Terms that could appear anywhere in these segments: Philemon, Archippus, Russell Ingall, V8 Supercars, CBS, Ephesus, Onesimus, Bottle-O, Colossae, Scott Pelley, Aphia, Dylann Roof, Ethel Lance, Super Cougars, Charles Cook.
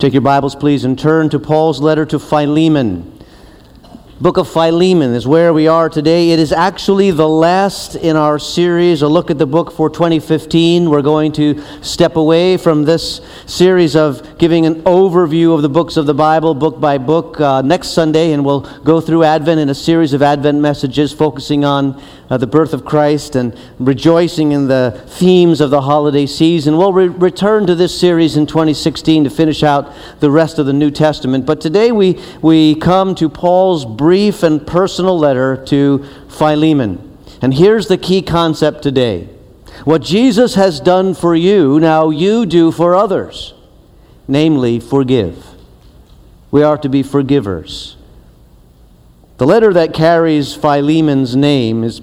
Take your Bibles, please, and turn to Paul's letter to Philemon. Book of Philemon is where we are today. It is actually the last in our series, a look at the book for 2015. We're going to step away from this series of giving an overview of the books of the Bible, book by book, next Sunday, and we'll go through Advent in a series of Advent messages focusing on the birth of Christ and rejoicing in the themes of the holiday season. We'll return to this series in 2016 to finish out the rest of the New Testament. But today we come to Paul's brief and personal letter to Philemon. And here's the key concept today. What Jesus has done for you, now you do for others. Namely, forgive. We are to be forgivers. The letter that carries Philemon's name is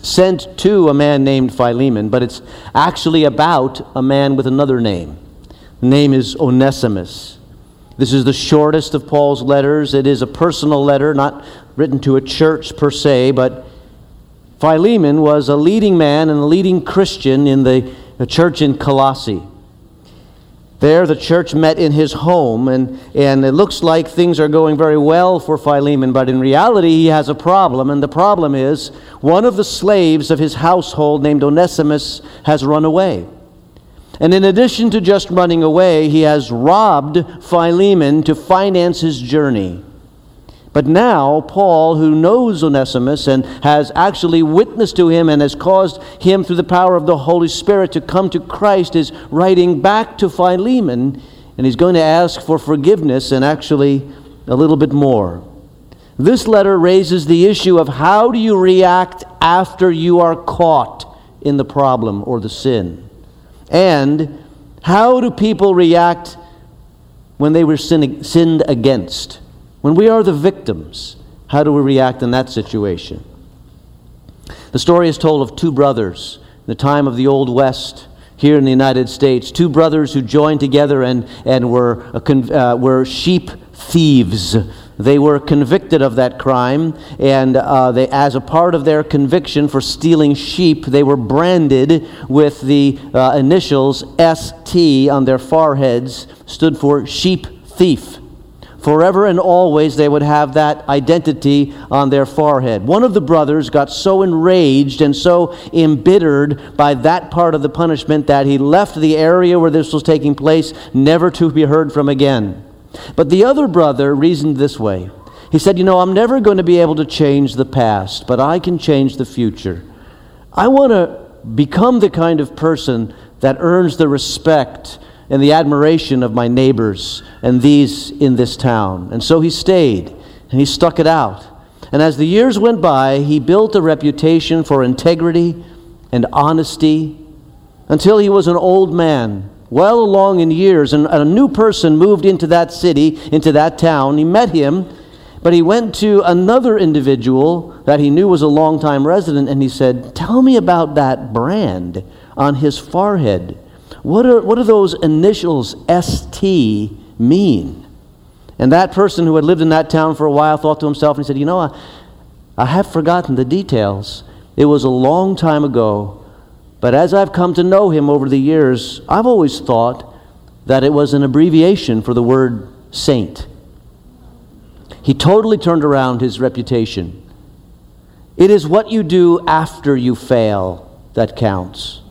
sent to a man named Philemon, but it's actually about a man with another name. The name is Onesimus. This is the shortest of Paul's letters. It is a personal letter, not written to a church per se, but Philemon was a leading man and a leading Christian in the church in Colossae. There, the church met in his home, and it looks like things are going very well for Philemon, but in reality, he has a problem, and the problem is one of the slaves of his household named Onesimus has run away. And in addition to just running away, he has robbed Philemon to finance his journey. But now, Paul, who knows Onesimus and has actually witnessed to him and has caused him through the power of the Holy Spirit to come to Christ, is writing back to Philemon, and he's going to ask for forgiveness and actually a little bit more. This letter raises the issue of how do you react after you are caught in the problem or the sin? And how do people react when they were sinned against? When we are the victims, how do we react in that situation? The story is told of two brothers in the time of the Old West here in the United States. Two brothers who joined together and were sheep thieves. They were convicted of that crime, and they, as a part of their conviction for stealing sheep, they were branded with the initials ST on their foreheads, stood for sheep thief. Forever and always they would have that identity on their forehead. One of the brothers got so enraged and so embittered by that part of the punishment that he left the area where this was taking place, never to be heard from again. But the other brother reasoned this way. He said, I'm never going to be able to change the past, but I can change the future. I want to become the kind of person that earns the respect and the admiration of my neighbors and these in this town. And so he stayed, and he stuck it out. And as the years went by, he built a reputation for integrity and honesty until he was an old man, well along in years, and a new person moved into that city, into that town. He met him, but he went to another individual that he knew was a long-time resident, and he said, "Tell me about that brand on his forehead. What do those initials ST mean?" And that person who had lived in that town for a while thought to himself and he said, I have forgotten the details. It was a long time ago, but as I've come to know him over the years, I've always thought that it was an abbreviation for the word saint. He totally turned around his reputation. It is what you do after you fail that counts.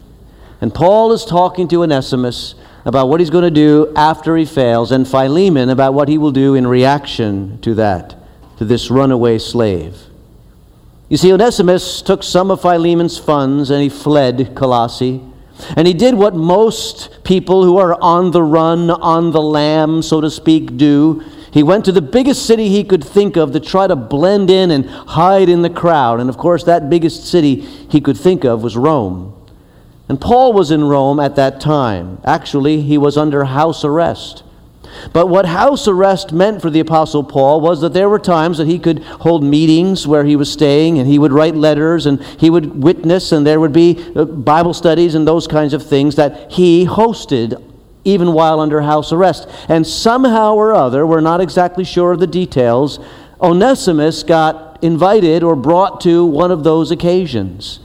And Paul is talking to Onesimus about what he's going to do after he fails, and Philemon about what he will do in reaction to that, to this runaway slave. You see, Onesimus took some of Philemon's funds and he fled Colossae. And he did what most people who are on the run, on the lam, so to speak, do. He went to the biggest city he could think of to try to blend in and hide in the crowd. And of course, that biggest city he could think of was Rome. And Paul was in Rome at that time. Actually, he was under house arrest. But what house arrest meant for the Apostle Paul was that there were times that he could hold meetings where he was staying, and he would write letters, and he would witness, and there would be Bible studies and those kinds of things that he hosted even while under house arrest. And somehow or other, we're not exactly sure of the details, Onesimus got invited or brought to one of those occasions.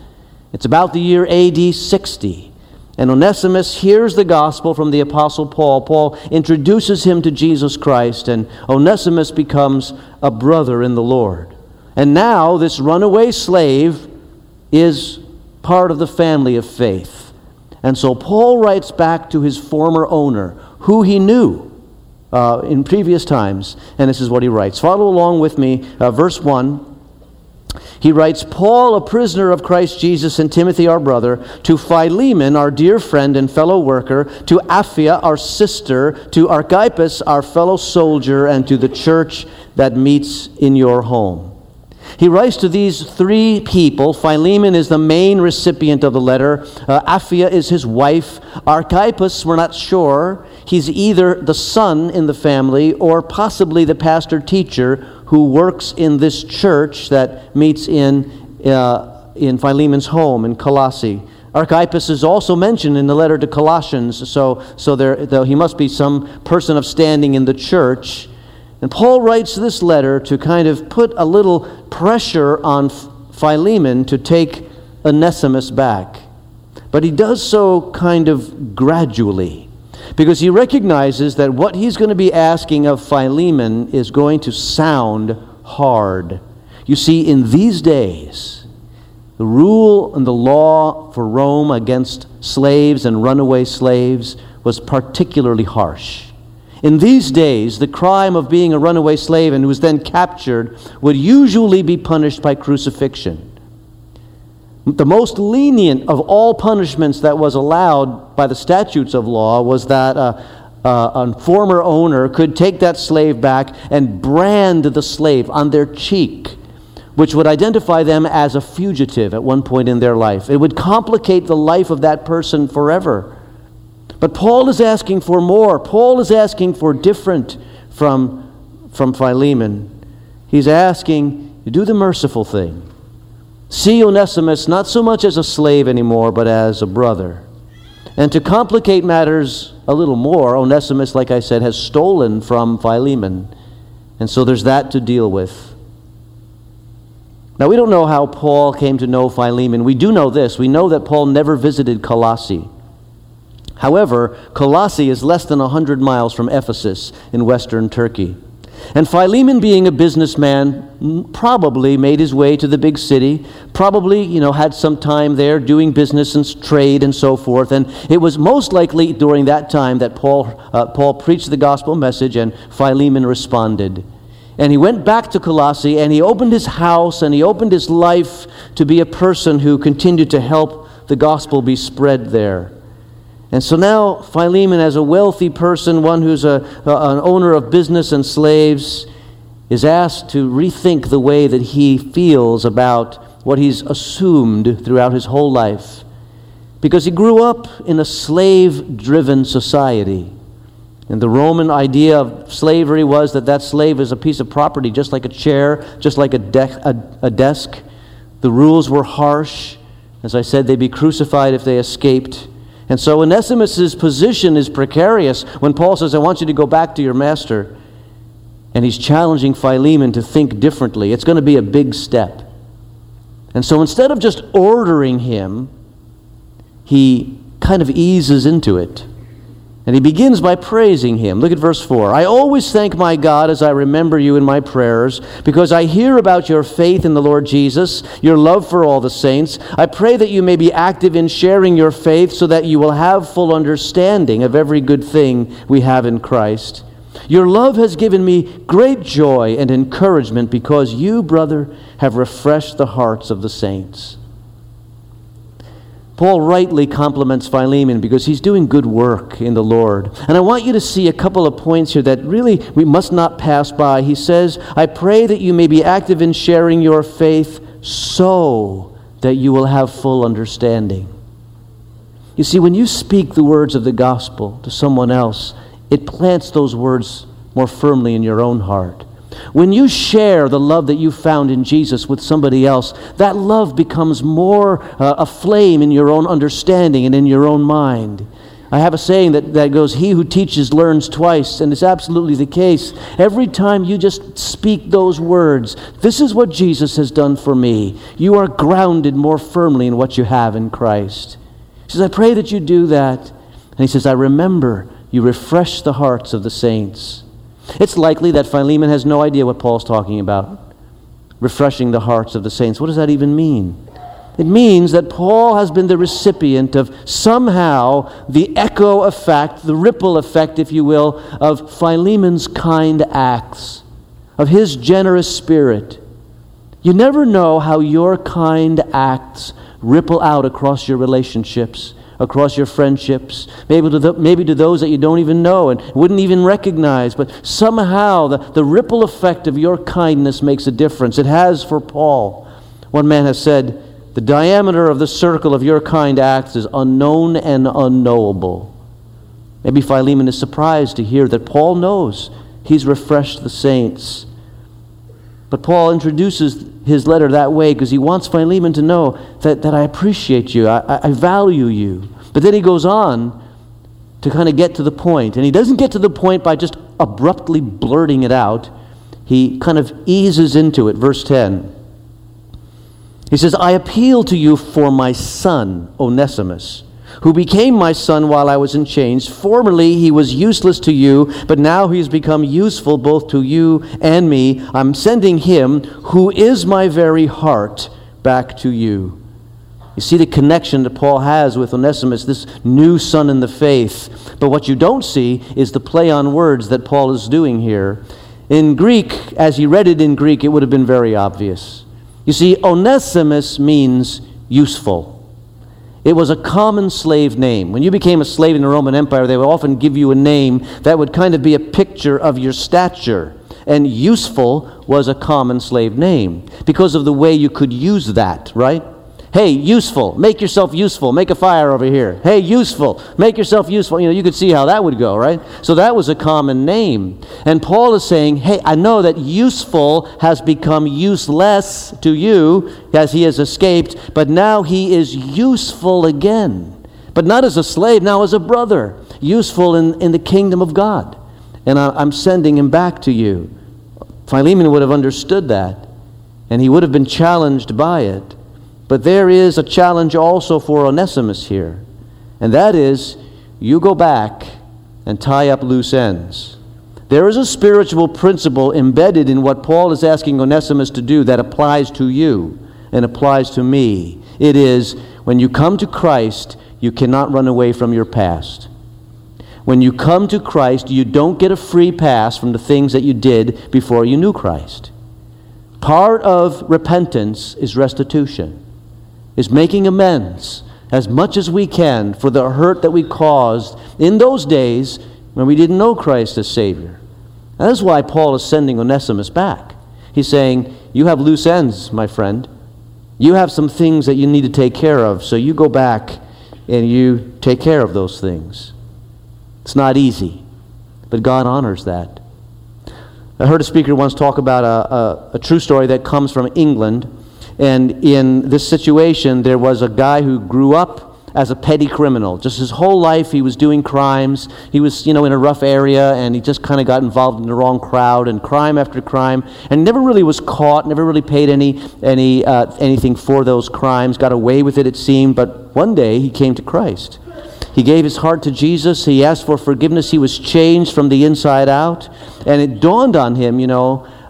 It's about the year AD 60. And Onesimus hears the gospel from the Apostle Paul. Paul introduces him to Jesus Christ, and Onesimus becomes a brother in the Lord. And now this runaway slave is part of the family of faith. And so Paul writes back to his former owner, who he knew in previous times, and this is what he writes. Follow along with me, verse 1. He writes, "Paul, a prisoner of Christ Jesus, and Timothy, our brother, to Philemon, our dear friend and fellow worker, to Aphia, our sister, to Archippus, our fellow soldier, and to the church that meets in your home." He writes to these three people. Philemon is the main recipient of the letter. Aphia is his wife. Archippus, we're not sure. He's either the son in the family or possibly the pastor-teacher who works in this church that meets in Philemon's home in Colossae. Archippus is also mentioned in the letter to Colossians, so he must be some person of standing in the church. And Paul writes this letter to kind of put a little pressure on Philemon to take Onesimus back. But he does so kind of gradually, because he recognizes that what he's going to be asking of Philemon is going to sound hard. You see, in these days, the rule and the law for Rome against slaves and runaway slaves was particularly harsh. In these days, the crime of being a runaway slave and who was then captured would usually be punished by crucifixion. The most lenient of all punishments that was allowed by the statutes of law was that a former owner could take that slave back and brand the slave on their cheek, which would identify them as a fugitive at one point in their life. It would complicate the life of that person forever. But Paul is asking for more. Paul is asking for different from Philemon. He's asking, do the merciful thing. See Onesimus not so much as a slave anymore, but as a brother. And to complicate matters a little more, Onesimus, like I said, has stolen from Philemon. And so there's that to deal with. Now, we don't know how Paul came to know Philemon. We do know this. We know that Paul never visited Colossae. However, Colossae is less than 100 miles from Ephesus in western Turkey. And Philemon, being a businessman, probably made his way to the big city, probably, had some time there doing business and trade and so forth. And it was most likely during that time that Paul preached the gospel message and Philemon responded. And he went back to Colossae and he opened his house and he opened his life to be a person who continued to help the gospel be spread there. And so now Philemon, as a wealthy person, one who's an owner of business and slaves, is asked to rethink the way that he feels about what he's assumed throughout his whole life. Because he grew up in a slave-driven society. And the Roman idea of slavery was that slave is a piece of property, just like a chair, just like a desk. The rules were harsh. As I said, they'd be crucified if they escaped. And so Onesimus' position is precarious when Paul says, I want you to go back to your master. And he's challenging Philemon to think differently. It's going to be a big step. And so instead of just ordering him, he kind of eases into it. And he begins by praising him. Look at verse 4. I always thank my God as I remember you in my prayers, because I hear about your faith in the Lord Jesus, your love for all the saints. I pray that you may be active in sharing your faith so that you will have full understanding of every good thing we have in Christ. Your love has given me great joy and encouragement because you, brother, have refreshed the hearts of the saints. Paul rightly compliments Philemon because he's doing good work in the Lord. And I want you to see a couple of points here that really we must not pass by. He says, I pray that you may be active in sharing your faith so that you will have full understanding. You see, when you speak the words of the gospel to someone else, it plants those words more firmly in your own heart. When you share the love that you found in Jesus with somebody else, that love becomes more aflame in your own understanding and in your own mind. I have a saying that goes, he who teaches learns twice, and it's absolutely the case. Every time you just speak those words, this is what Jesus has done for me, you are grounded more firmly in what you have in Christ. He says, I pray that you do that. And he says, I remember you refresh the hearts of the saints. It's likely that Philemon has no idea what Paul's talking about. Refreshing the hearts of the saints. What does that even mean? It means that Paul has been the recipient of somehow the echo effect, the ripple effect, if you will, of Philemon's kind acts, of his generous spirit. You never know how your kind acts ripple out across your relationships, across your friendships, maybe to those that you don't even know and wouldn't even recognize, but somehow the ripple effect of your kindness makes a difference. It has for Paul. One man has said, the diameter of the circle of your kind acts is unknown and unknowable. Maybe Philemon is surprised to hear that Paul knows he's refreshed the saints. But Paul introduces his letter that way because he wants Philemon to know that I appreciate you, I value you. But then he goes on to kind of get to the point. And he doesn't get to the point by just abruptly blurting it out. He kind of eases into it. Verse 10. He says, I appeal to you for my son, Onesimus, who became my son while I was in chains. Formerly he was useless to you, but now he's become useful both to you and me. I'm sending him, who is my very heart, back to you. You see the connection that Paul has with Onesimus, this new son in the faith. But what you don't see is the play on words that Paul is doing here. In Greek, as he read it in Greek, it would have been very obvious. You see, Onesimus means useful. It was a common slave name. When you became a slave in the Roman Empire, they would often give you a name that would kind of be a picture of your stature. And useful was a common slave name because of the way you could use that, right? Hey, useful, make yourself useful, make a fire over here. Hey, useful, make yourself useful. You know, you could see how that would go, right? So that was a common name. And Paul is saying, hey, I know that useful has become useless to you as he has escaped, but now he is useful again. But not as a slave, now as a brother, useful in the kingdom of God. And I'm sending him back to you. Philemon would have understood that, and he would have been challenged by it. But there is a challenge also for Onesimus here. And that is, you go back and tie up loose ends. There is a spiritual principle embedded in what Paul is asking Onesimus to do that applies to you and applies to me. It is, when you come to Christ, you cannot run away from your past. When you come to Christ, you don't get a free pass from the things that you did before you knew Christ. Part of repentance is restitution. Is making amends as much as we can for the hurt that we caused in those days when we didn't know Christ as Savior. And that's why Paul is sending Onesimus back. He's saying, you have loose ends, my friend. You have some things that you need to take care of, so you go back and you take care of those things. It's not easy, but God honors that. I heard a speaker once talk about a true story that comes from England. And in this situation, there was a guy who grew up as a petty criminal. Just his whole life, he was doing crimes. He was, in a rough area, and he just kind of got involved in the wrong crowd, and crime after crime, and never really was caught, never really paid anything for those crimes, got away with it, it seemed. But one day, he came to Christ. He gave his heart to Jesus. He asked for forgiveness. He was changed from the inside out. And it dawned on him,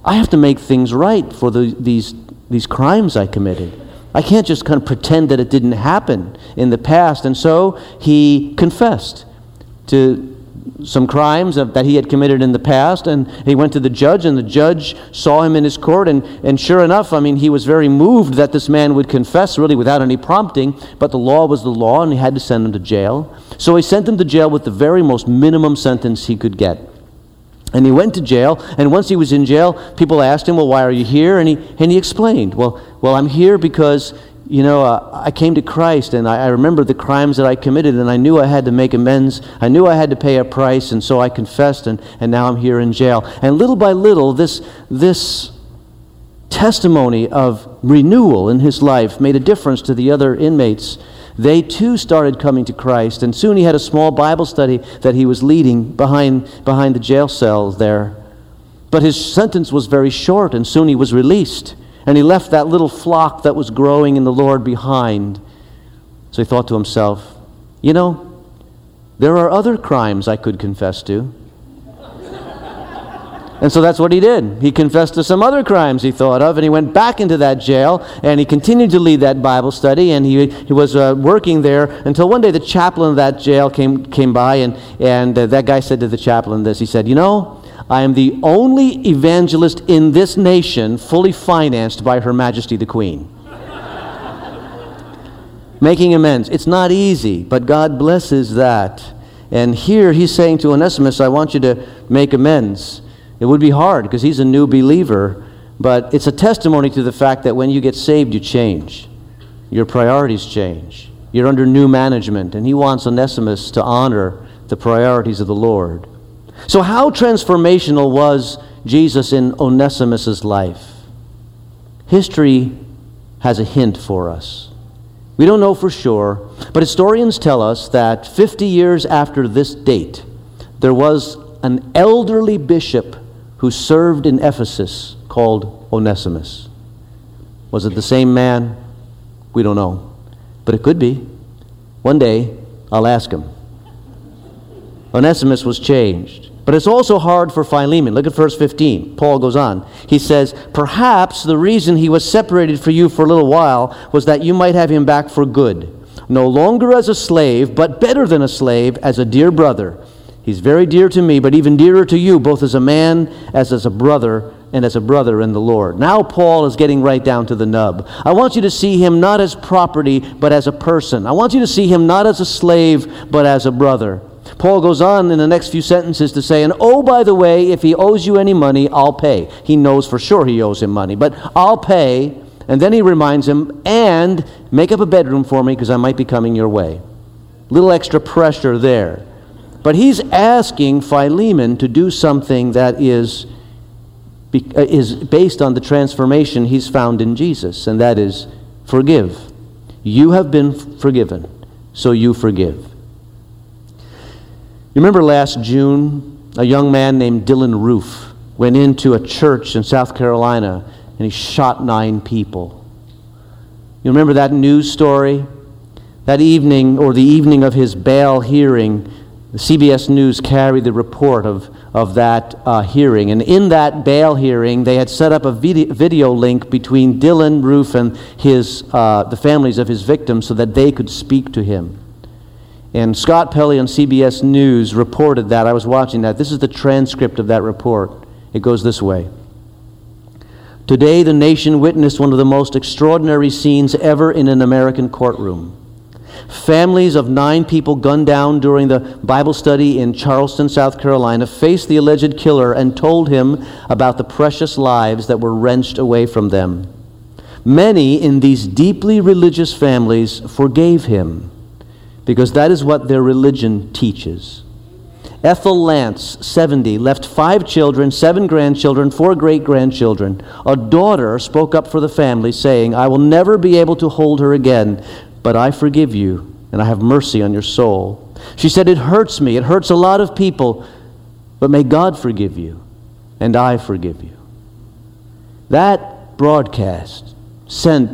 I have to make things right for these crimes I committed. I can't just kind of pretend that it didn't happen in the past. And so he confessed to some crimes that he had committed in the past, and he went to the judge, and the judge saw him in his court, and sure enough, he was very moved that this man would confess really without any prompting, but the law was the law, and he had to send him to jail. So he sent him to jail with the very most minimum sentence he could get. And he went to jail, and once he was in jail, people asked him, well, why are you here? And he explained, well, I'm here because, I came to Christ, and I remember the crimes that I committed, and I knew I had to make amends. I knew I had to pay a price, and so I confessed, and now I'm here in jail. And little by little, this testimony of renewal in his life made a difference to the other inmates. They too started coming to Christ, and soon he had a small Bible study that he was leading behind the jail cell there. But his sentence was very short, and soon he was released, and he left that little flock that was growing in the Lord behind. So he thought to himself, You know, there are other crimes I could confess to. And so that's what he did. He confessed to some other crimes he thought of, and he went back into that jail, and he continued to lead that Bible study, and he was working there until one day the chaplain of that jail came by, and that guy said to the chaplain this. He said, "You know, I am the only evangelist in this nation fully financed by Her Majesty the Queen." Making amends. It's not easy, but God blesses that. And here he's saying to Onesimus, I want you to make amends. It would be hard because he's a new believer, but it's a testimony to the fact that when you get saved, you change. Your priorities change. You're under new management, and he wants Onesimus to honor the priorities of the Lord. So how transformational was Jesus in Onesimus' life? History has a hint for us. We don't know for sure, but historians tell us that 50 years after this date, there was an elderly bishop who served in Ephesus called Onesimus. Was it the same man? We don't know. But it could be. One day, I'll ask him. Onesimus was changed. But it's also hard for Philemon. Look at verse 15. Paul goes on. He says, "Perhaps the reason he was separated from you for a little while was that you might have him back for good, no longer as a slave, but better than a slave, as a dear brother. He's very dear to me, but even dearer to you, both as a man, as a brother, and as a brother in the Lord." Now Paul is getting right down to the nub. I want you to see him not as property, but as a person. I want you to see him not as a slave, but as a brother. Paul goes on in the next few sentences to say, "And oh, by the way, if he owes you any money, I'll pay." He knows for sure he owes him money, but I'll pay. And then he reminds him, "And make up a bedroom for me because I might be coming your way." Little extra pressure there. But he's asking Philemon to do something that is based on the transformation he's found in Jesus, and that is forgive. You have been forgiven, so you forgive. You remember last June, a young man named Dylann Roof went into a church in South Carolina, and he shot 9 people. You remember that news story? That evening, or the evening of his bail hearing, the CBS News carried the report of that hearing. And in that bail hearing, they had set up a video link between Dylann Roof and the families of his victims so that they could speak to him. And Scott Pelley on CBS News reported that. I was watching that. This is the transcript of that report. It goes this way. "Today, the nation witnessed one of the most extraordinary scenes ever in an American courtroom. Families of 9 people gunned down during the Bible study in Charleston, South Carolina, faced the alleged killer and told him about the precious lives that were wrenched away from them. Many in these deeply religious families forgave him because that is what their religion teaches. Ethel Lance, 70, left 5 children, 7 grandchildren, 4 great-grandchildren. A daughter spoke up for the family, saying, 'I will never be able to hold her again, but I forgive you, and I have mercy on your soul.' She said, 'It hurts me, it hurts a lot of people, but may God forgive you, and I forgive you.'" That broadcast sent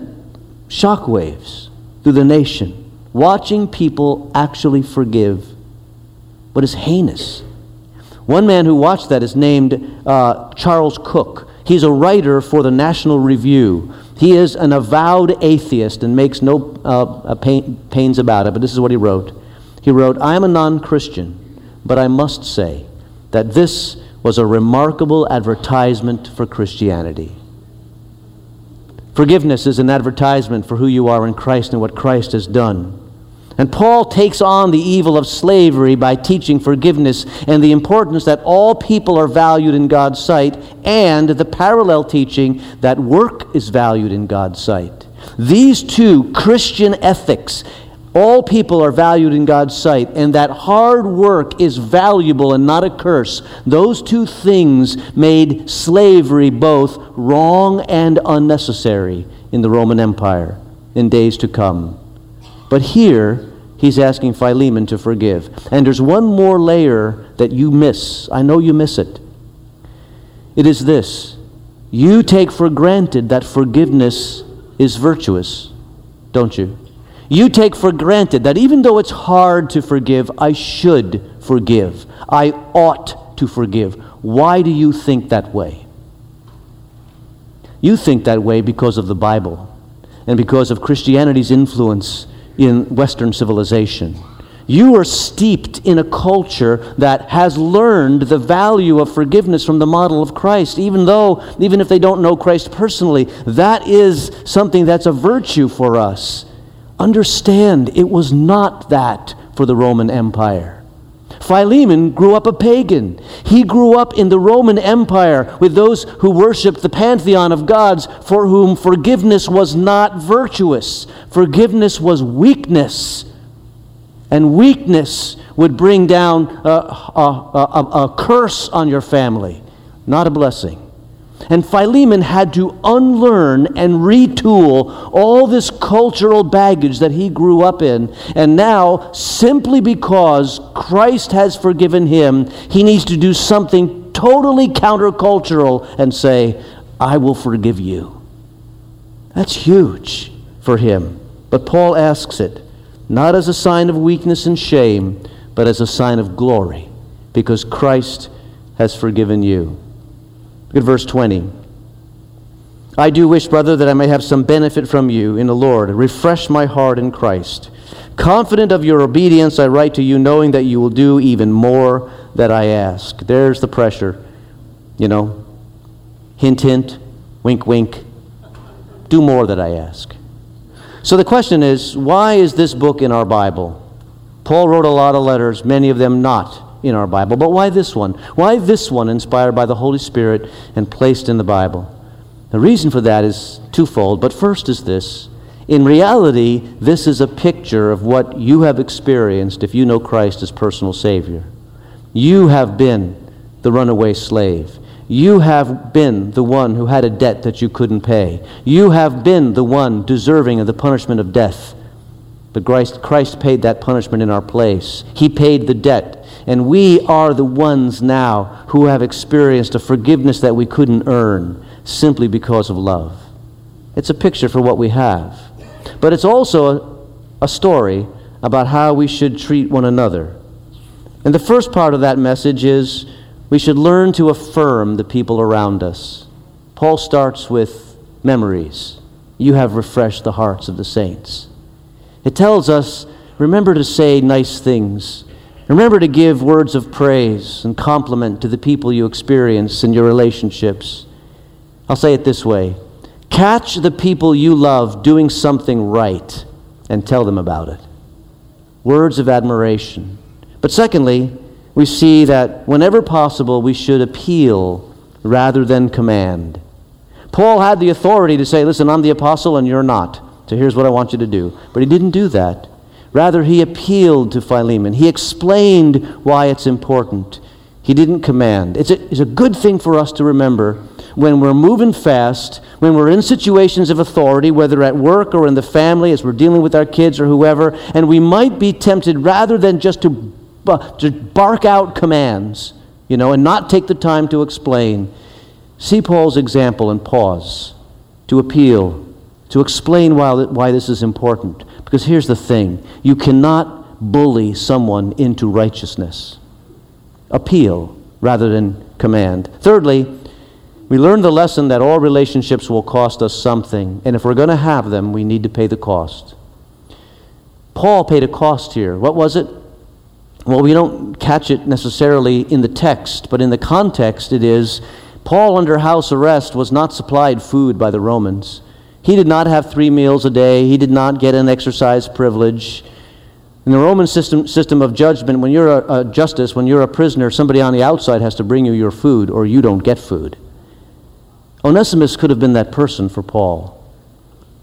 shockwaves through the nation, watching people actually forgive what is heinous. One man who watched that is named Charles Cook. He's a writer for the National Review. He is an avowed atheist and makes no pains about it, but this is what he wrote. He wrote, "I am a non-Christian, but I must say that this was a remarkable advertisement for Christianity." Forgiveness is an advertisement for who you are in Christ and what Christ has done. And Paul takes on the evil of slavery by teaching forgiveness and the importance that all people are valued in God's sight, and the parallel teaching that work is valued in God's sight. These two Christian ethics, all people are valued in God's sight, and that hard work is valuable and not a curse. Those two things made slavery both wrong and unnecessary in the Roman Empire in days to come. But here, he's asking Philemon to forgive. And there's one more layer that you miss. I know you miss it. It is this. You take for granted that forgiveness is virtuous, don't you? You take for granted that even though it's hard to forgive, I should forgive. I ought to forgive. Why do you think that way? You think that way because of the Bible and because of Christianity's influence in Western civilization. You are steeped in a culture that has learned the value of forgiveness from the model of Christ, even if they don't know Christ personally. That is something that's a virtue for us. Understand, it was not that for the Roman Empire. Philemon grew up a pagan. He grew up in the Roman Empire with those who worshiped the pantheon of gods for whom forgiveness was not virtuous. Forgiveness was weakness. And weakness would bring down a curse on your family, not a blessing. And Philemon had to unlearn and retool all this cultural baggage that he grew up in. And now, simply because Christ has forgiven him, he needs to do something totally countercultural and say, I will forgive you. That's huge for him. But Paul asks it, not as a sign of weakness and shame, but as a sign of glory, because Christ has forgiven you. Look at verse 20. I do wish, brother, that I may have some benefit from you in the Lord, and refresh my heart in Christ. Confident of your obedience, I write to you, knowing that you will do even more that I ask. There's the pressure, Hint, hint, wink, wink. Do more that I ask. So the question is, why is this book in our Bible? Paul wrote a lot of letters, many of them not in our Bible, but why this one? Why this one inspired by the Holy Spirit and placed in the Bible? The reason for that is twofold, but first is this. In reality, this is a picture of what you have experienced if you know Christ as personal Savior. You have been the runaway slave. You have been the one who had a debt that you couldn't pay. You have been the one deserving of the punishment of death. But Christ paid that punishment in our place. He paid the debt. And we are the ones now who have experienced a forgiveness that we couldn't earn simply because of love. It's a picture for what we have. But it's also a story about how we should treat one another. And the first part of that message is, we should learn to affirm the people around us. Paul starts with memories. You have refreshed the hearts of the saints. It tells us, remember to say nice things. Remember to give words of praise and compliment to the people you experience in your relationships. I'll say it this way. Catch the people you love doing something right and tell them about it. Words of admiration. But secondly, we see that whenever possible, we should appeal rather than command. Paul had the authority to say, listen, I'm the apostle and you're not, so here's what I want you to do. But he didn't do that. Rather, he appealed to Philemon. He explained why it's important. He didn't command. It's a good thing for us to remember when we're moving fast, when we're in situations of authority, whether at work or in the family, as we're dealing with our kids or whoever, and we might be tempted rather than just to bark out commands, and not take the time to explain. See Paul's example and pause to appeal, to explain why this is important. Because here's the thing. You cannot bully someone into righteousness. Appeal rather than command. Thirdly, we learn the lesson that all relationships will cost us something. And if we're going to have them, we need to pay the cost. Paul paid a cost here. What was it? Well, we don't catch it necessarily in the text, but in the context it is, Paul under house arrest was not supplied food by the Romans. He did not have 3 meals a day. He did not get an exercise privilege. In the Roman system of judgment, when you're a justice, when you're a prisoner, somebody on the outside has to bring you your food or you don't get food. Onesimus could have been that person for Paul.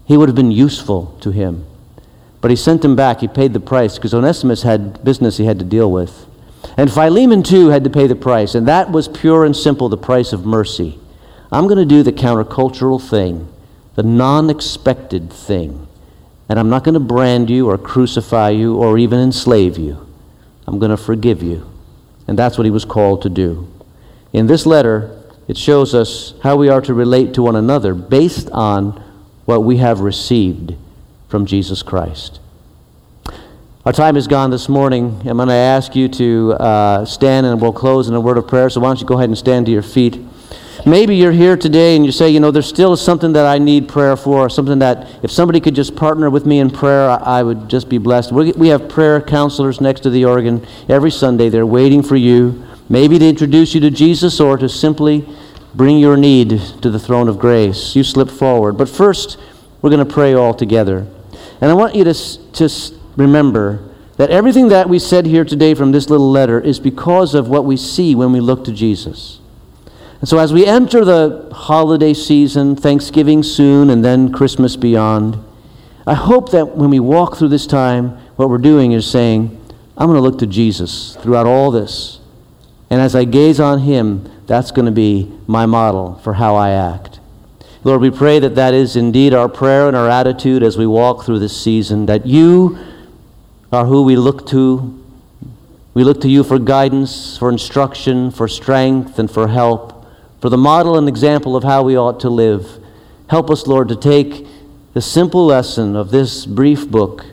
He would have been useful to him. But he sent him back. He paid the price because Onesimus had business he had to deal with. And Philemon, too, had to pay the price. And that was pure and simple, the price of mercy. I'm going to do the countercultural thing, the non-expected thing. And I'm not going to brand you or crucify you or even enslave you. I'm going to forgive you. And that's what he was called to do. In this letter, it shows us how we are to relate to one another based on what we have received from Jesus Christ. Our time is gone this morning. I'm going to ask you to stand, and we'll close in a word of prayer. So why don't you go ahead and stand to your feet. Maybe you're here today and you say, you know, there's still something that I need prayer for, or something that if somebody could just partner with me in prayer, I would just be blessed. We have prayer counselors next to the organ every Sunday. They're waiting for you, maybe to introduce you to Jesus or to simply bring your need to the throne of grace. You slip forward. But first, we're going to pray all together. And I want you to remember that everything that we said here today from this little letter is because of what we see when we look to Jesus. And so as we enter the holiday season, Thanksgiving soon, and then Christmas beyond, I hope that when we walk through this time, what we're doing is saying, I'm going to look to Jesus throughout all this. And as I gaze on him, that's going to be my model for how I act. Lord, we pray that that is indeed our prayer and our attitude as we walk through this season, that you are who we look to. We look to you for guidance, for instruction, for strength, and for help, for the model and example of how we ought to live. Help us, Lord, to take the simple lesson of this brief book,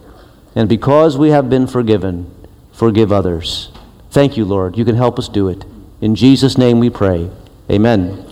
and because we have been forgiven, forgive others. Thank you, Lord. You can help us do it. In Jesus' name we pray. Amen.